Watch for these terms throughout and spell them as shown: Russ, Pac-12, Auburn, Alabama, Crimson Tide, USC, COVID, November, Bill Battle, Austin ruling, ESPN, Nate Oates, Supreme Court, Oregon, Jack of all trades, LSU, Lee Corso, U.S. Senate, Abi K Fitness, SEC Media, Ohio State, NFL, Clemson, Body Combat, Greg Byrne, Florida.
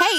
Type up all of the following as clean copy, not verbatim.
Hey,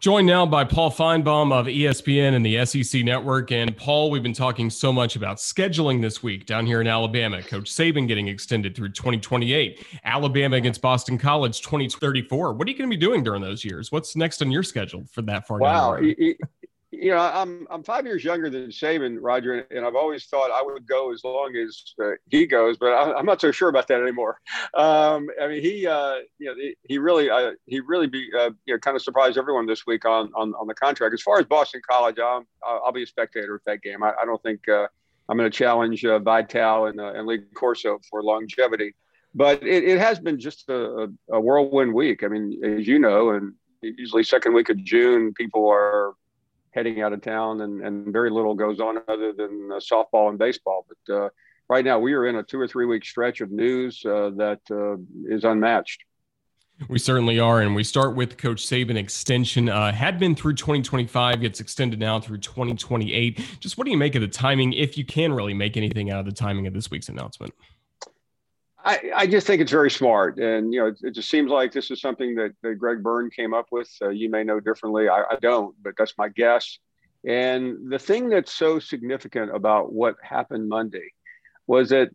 Joined now by Paul Feinbaum of ESPN and the SEC Network. And Paul, we've been talking so much about scheduling this week down here in Alabama. Coach Saban getting extended through 2028. Alabama against Boston College, 2034. What are you going to be doing during those years? What's next on your schedule for that far? Wow. You know, I'm 5 years younger than Saban, Roger, and I've always thought I would go as long as he goes, but I'm not so sure about that anymore. I mean, he really kind of surprised everyone this week on the contract. As far as Boston College, I'll be a spectator at that game. I don't think I'm going to challenge Vitale and Lee Corso for longevity, but it has been just a whirlwind week. I mean, as you know, and usually second week of June, people are heading out of town, and very little goes on other than softball and baseball. But right now we are in a 2 or 3 week stretch of news that is unmatched. We certainly are. And we start with Coach Saban extension. Had been through 2025, gets extended now through 2028. Just what do you make of the timing, if you can really make anything out of the timing of this week's announcement? I just think it's very smart. And, you know, it just seems like this is something that Greg Byrne came up with. You may know differently. I don't, but that's my guess. And the thing that's so significant about what happened Monday was that,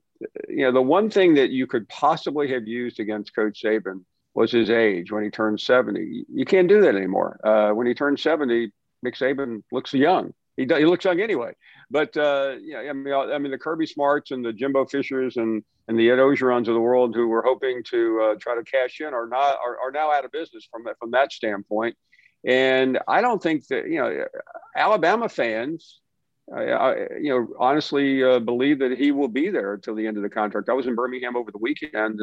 you know, the one thing that you could possibly have used against Coach Saban was his age when he turned 70. You can't do that anymore. When he turned 70, Nick Saban looks young. He looks young anyway, but the Kirby Smarts and the Jimbo Fishers and the Ed Orgerons of the world who were hoping to try to cash in are now out of business from that standpoint. And I don't think that, you know, Alabama fans, honestly believe that he will be there until the end of the contract. I was in Birmingham over the weekend,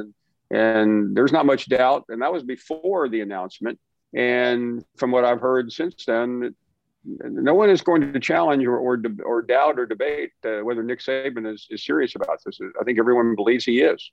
and there's not much doubt. And that was before the announcement. And from what I've heard since then, no one is going to challenge or doubt or debate whether Nick Saban is serious about this. I think everyone believes he is.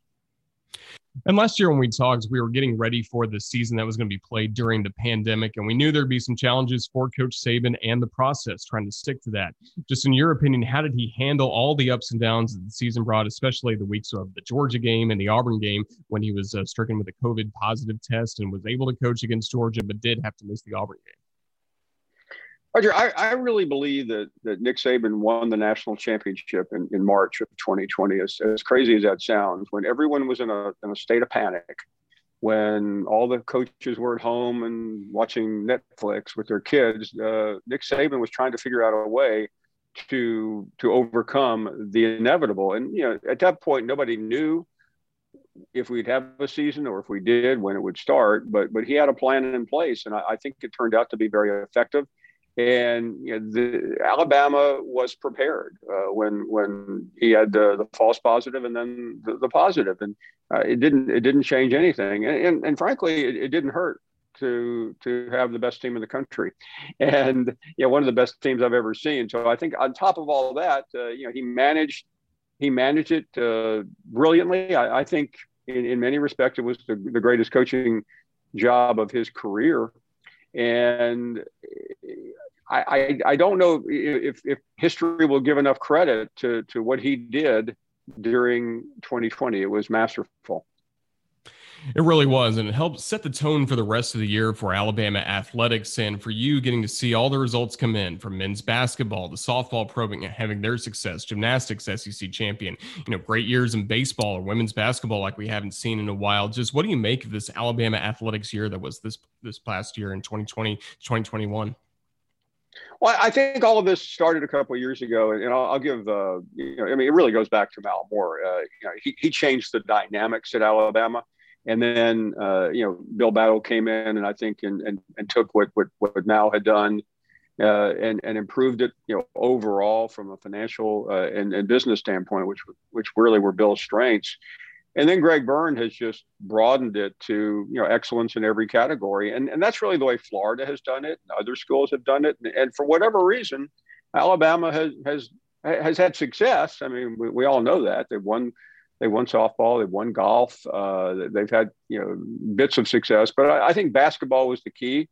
And last year when we talked, we were getting ready for the season that was going to be played during the pandemic, and we knew there'd be some challenges for Coach Saban and the process, trying to stick to that. Just in your opinion, how did he handle all the ups and downs that the season brought, especially the weeks of the Georgia game and the Auburn game when he was stricken with a COVID positive test and was able to coach against Georgia but did have to miss the Auburn game? Roger, I really believe that Nick Saban won the national championship in March of 2020, as crazy as that sounds, when everyone was in a state of panic, when all the coaches were at home and watching Netflix with their kids. Nick Saban was trying to figure out a way to overcome the inevitable. And, you know, at that point, nobody knew if we'd have a season or if we did, when it would start. But he had a plan in place, and I think it turned out to be very effective. And you know, Alabama was prepared when he had the false positive and then the positive, and it didn't change anything. And frankly, it didn't hurt to have the best team in the country, and you know, one of the best teams I've ever seen. So I think on top of all that, you know, he managed it brilliantly. I think in many respects, it was the greatest coaching job of his career, and I don't know if history will give enough credit to what he did during 2020. It was masterful. It really was, and it helped set the tone for the rest of the year for Alabama athletics and for you getting to see all the results come in from men's basketball, the softball program having their success, gymnastics SEC champion, you know, great years in baseball or women's basketball like we haven't seen in a while. Just what do you make of this Alabama athletics year that was this past year in 2020, 2021? Well, I think all of this started a couple of years ago, and I'll give, you know, I mean, it really goes back to Mal Moore. You know, he changed the dynamics at Alabama. And then, you know, Bill Battle came in, and I think and took what Mal had done and improved it, you know, overall from a financial and business standpoint, which really were Bill's strengths. And then Greg Byrne has just broadened it to, you know, excellence in every category. And that's really the way Florida has done it. And other schools have done it. And for whatever reason, Alabama has had success. I mean, we all know that. They won softball, they won golf. They've had, you know, bits of success, but I think basketball was the key.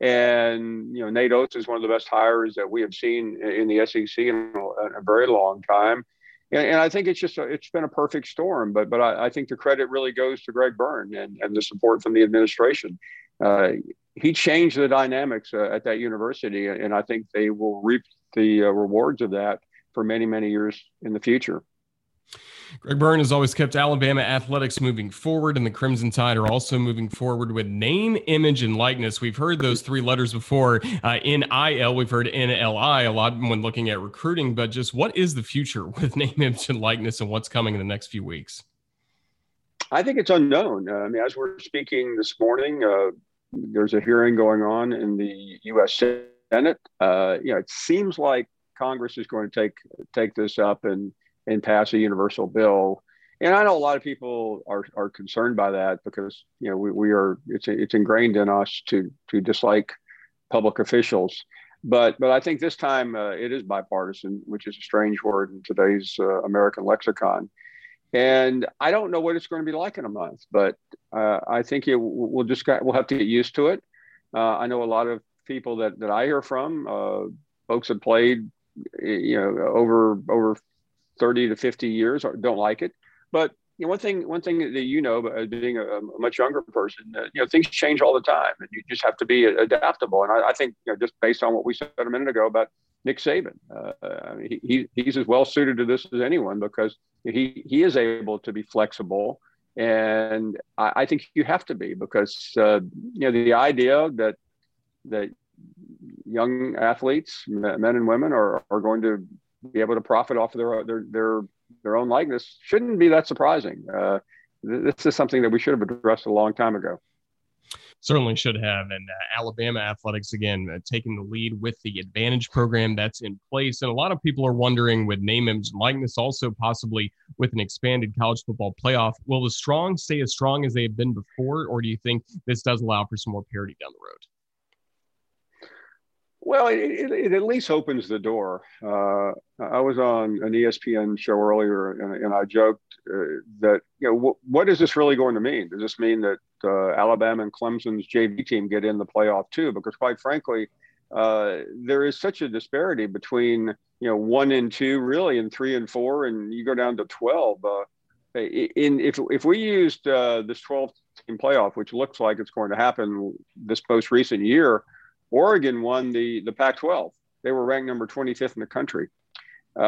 And, you know, Nate Oates is one of the best hires that we have seen in the SEC in a very long time. And I think it's been a perfect storm, but I think the credit really goes to Greg Byrne and the support from the administration. He changed the dynamics at that university, and I think they will reap the rewards of that for many, many years in the future. Greg Byrne has always kept Alabama athletics moving forward, and the Crimson Tide are also moving forward with name, image, and likeness. We've heard those three letters before. N-I-L, we've heard N-L-I a lot when looking at recruiting, but just what is the future with name, image, and likeness, and what's coming in the next few weeks? I think it's unknown. I mean, as we're speaking this morning, there's a hearing going on in the U.S. Senate. You know, it seems like Congress is going to take this up and pass a universal bill. And I know a lot of people are concerned by that because, you know, it's ingrained in us to dislike public officials. But I think this time it is bipartisan, which is a strange word in today's American lexicon. And I don't know what it's going to be like in a month, but I think we'll have to get used to it. I know a lot of people that I hear from, folks that played, you know, over 30 to 50 years don't like it. But you know, one thing that, you know, being a much younger person, you know, things change all the time, and you just have to be adaptable. And I think, you know, just based on what we said a minute ago about Nick Saban, I mean, he's as well suited to this as anyone because he is able to be flexible. And I think you have to be because, you know, the idea that young athletes, men and women are going to be able to profit off of their own likeness shouldn't be that surprising. This is something that we should have addressed a long time ago. Certainly should have. And Alabama athletics, again, taking the lead with the Advantage program that's in place. And a lot of people are wondering, with name, image, and likeness, also possibly with an expanded college football playoff, will the strong stay as strong as they have been before? Or do you think this does allow for some more parity down the road? Well, it at least opens the door. I was on an ESPN show earlier, and I joked that, you know, what is this really going to mean? Does this mean that Alabama and Clemson's JV team get in the playoff too? Because quite frankly, there is such a disparity between, you know, 1 and 2, really, and 3 and 4, and you go down to 12. If we used this 12-team playoff, which looks like it's going to happen this most recent year, Oregon won the Pac-12. They were ranked number 25th in the country. They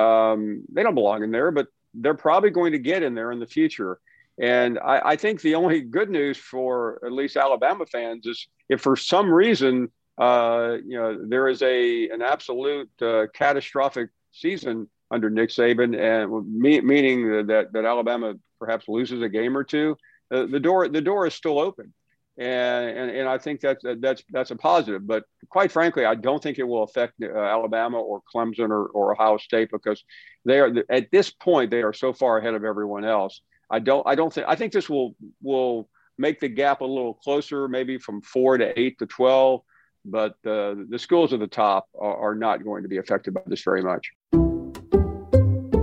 don't belong in there, but they're probably going to get in there in the future. And I think the only good news for at least Alabama fans is if for some reason, you know, there is an absolute catastrophic season under Nick Saban, and meaning that Alabama perhaps loses a game or two, the door is still open. And I think that's a positive. But quite frankly, I don't think it will affect Alabama or Clemson or Ohio State, because they are, at this point, they are so far ahead of everyone else. I think this will make the gap a little closer, maybe from 4 to 8 to 12. But the schools at the top are not going to be affected by this very much.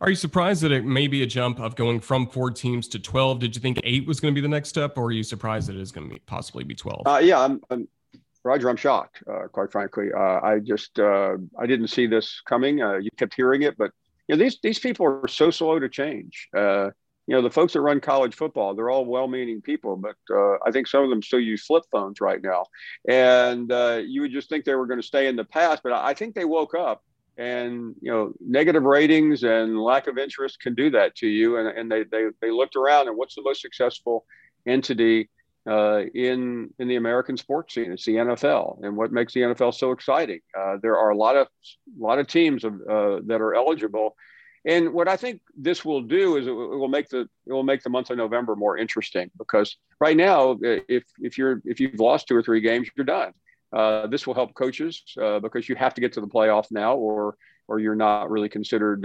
Are you surprised that it may be a jump of going from 4 teams to 12? Did you think 8 was going to be the next step, or are you surprised that it is going to be possibly be 12? Yeah, I'm Roger, I'm shocked, quite frankly. I didn't see this coming. You kept hearing it, but you know, these people are so slow to change. You know, the folks that run college football, they're all well-meaning people, but I think some of them still use flip phones right now. And you would just think they were going to stay in the past, but I think they woke up. And, you know, negative ratings and lack of interest can do that to you. And they looked around, and what's the most successful entity in the American sports scene? It's the NFL. And what makes the NFL so exciting? There are a lot of teams that are eligible. And what I think this will do is it will make the month of November more interesting, because right now, if you've lost 2 or 3 games, you're done. This will help coaches because you have to get to the playoff now, or you're not really considered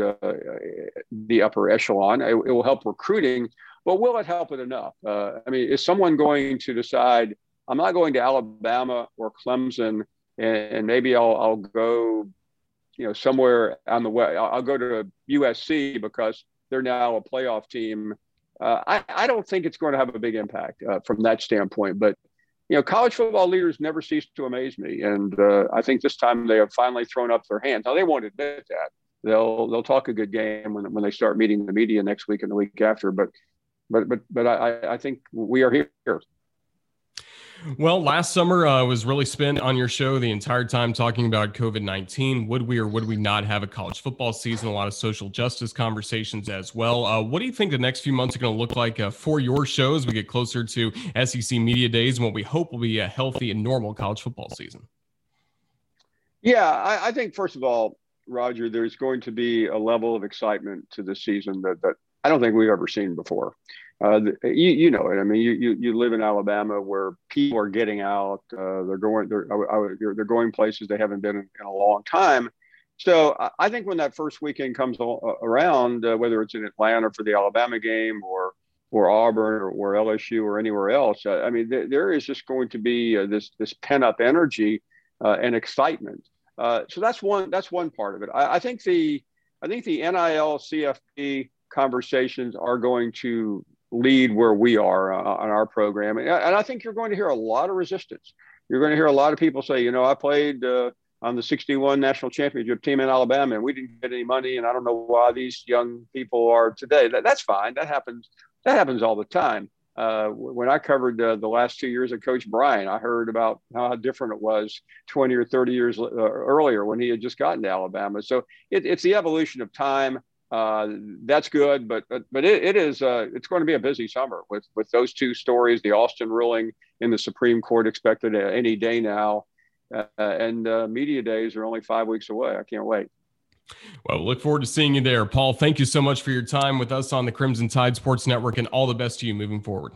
the upper echelon. It will help recruiting, but will it help it enough? I mean, is someone going to decide, I'm not going to Alabama or Clemson, and maybe I'll go, you know, somewhere on the way. I'll go to USC because they're now a playoff team. I don't think it's going to have a big impact from that standpoint, but. You know, college football leaders never cease to amaze me, and I think this time they have finally thrown up their hands. Now, they won't admit that. They'll talk a good game when they start meeting the media next week and the week after. But I think we are here. Well, last summer was really spent on your show the entire time talking about COVID-19. Would we or would we not have a college football season? A lot of social justice conversations as well. What do you think the next few months are going to look like for your show as we get closer to SEC Media Days and what we hope will be a healthy and normal college football season? Yeah, I think, first of all, Roger, there's going to be a level of excitement to this season that I don't think we've ever seen before. You know it. I mean, you live in Alabama where people are getting out. They're going places they haven't been in a long time. So I think when that first weekend comes around, whether it's in Atlanta for the Alabama game or Auburn or LSU or anywhere else, I mean, there is just going to be this pent up energy and excitement. So that's one part of it. I think the NIL CFP conversations are going to lead where we are on our program. And I think you're going to hear a lot of resistance. You're going to hear a lot of people say, you know, I played on the 61 national championship team in Alabama and we didn't get any money. And I don't know why these young people are today. That's fine. That happens all the time. When I covered the last 2 years of Coach Bryant, I heard about how different it was 20 or 30 years earlier when he had just gotten to Alabama. So it's the evolution of time. That's good, but it's going to be a busy summer with those 2 stories, the Austin ruling in the Supreme Court expected any day now, and media days are only 5 weeks away. I can't wait. Well, look forward to seeing you there, Paul. Thank you so much for your time with us on the Crimson Tide Sports Network, and all the best to you moving forward.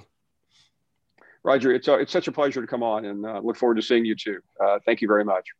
Roger, it's such a pleasure to come on, and look forward to seeing you too. Thank you very much.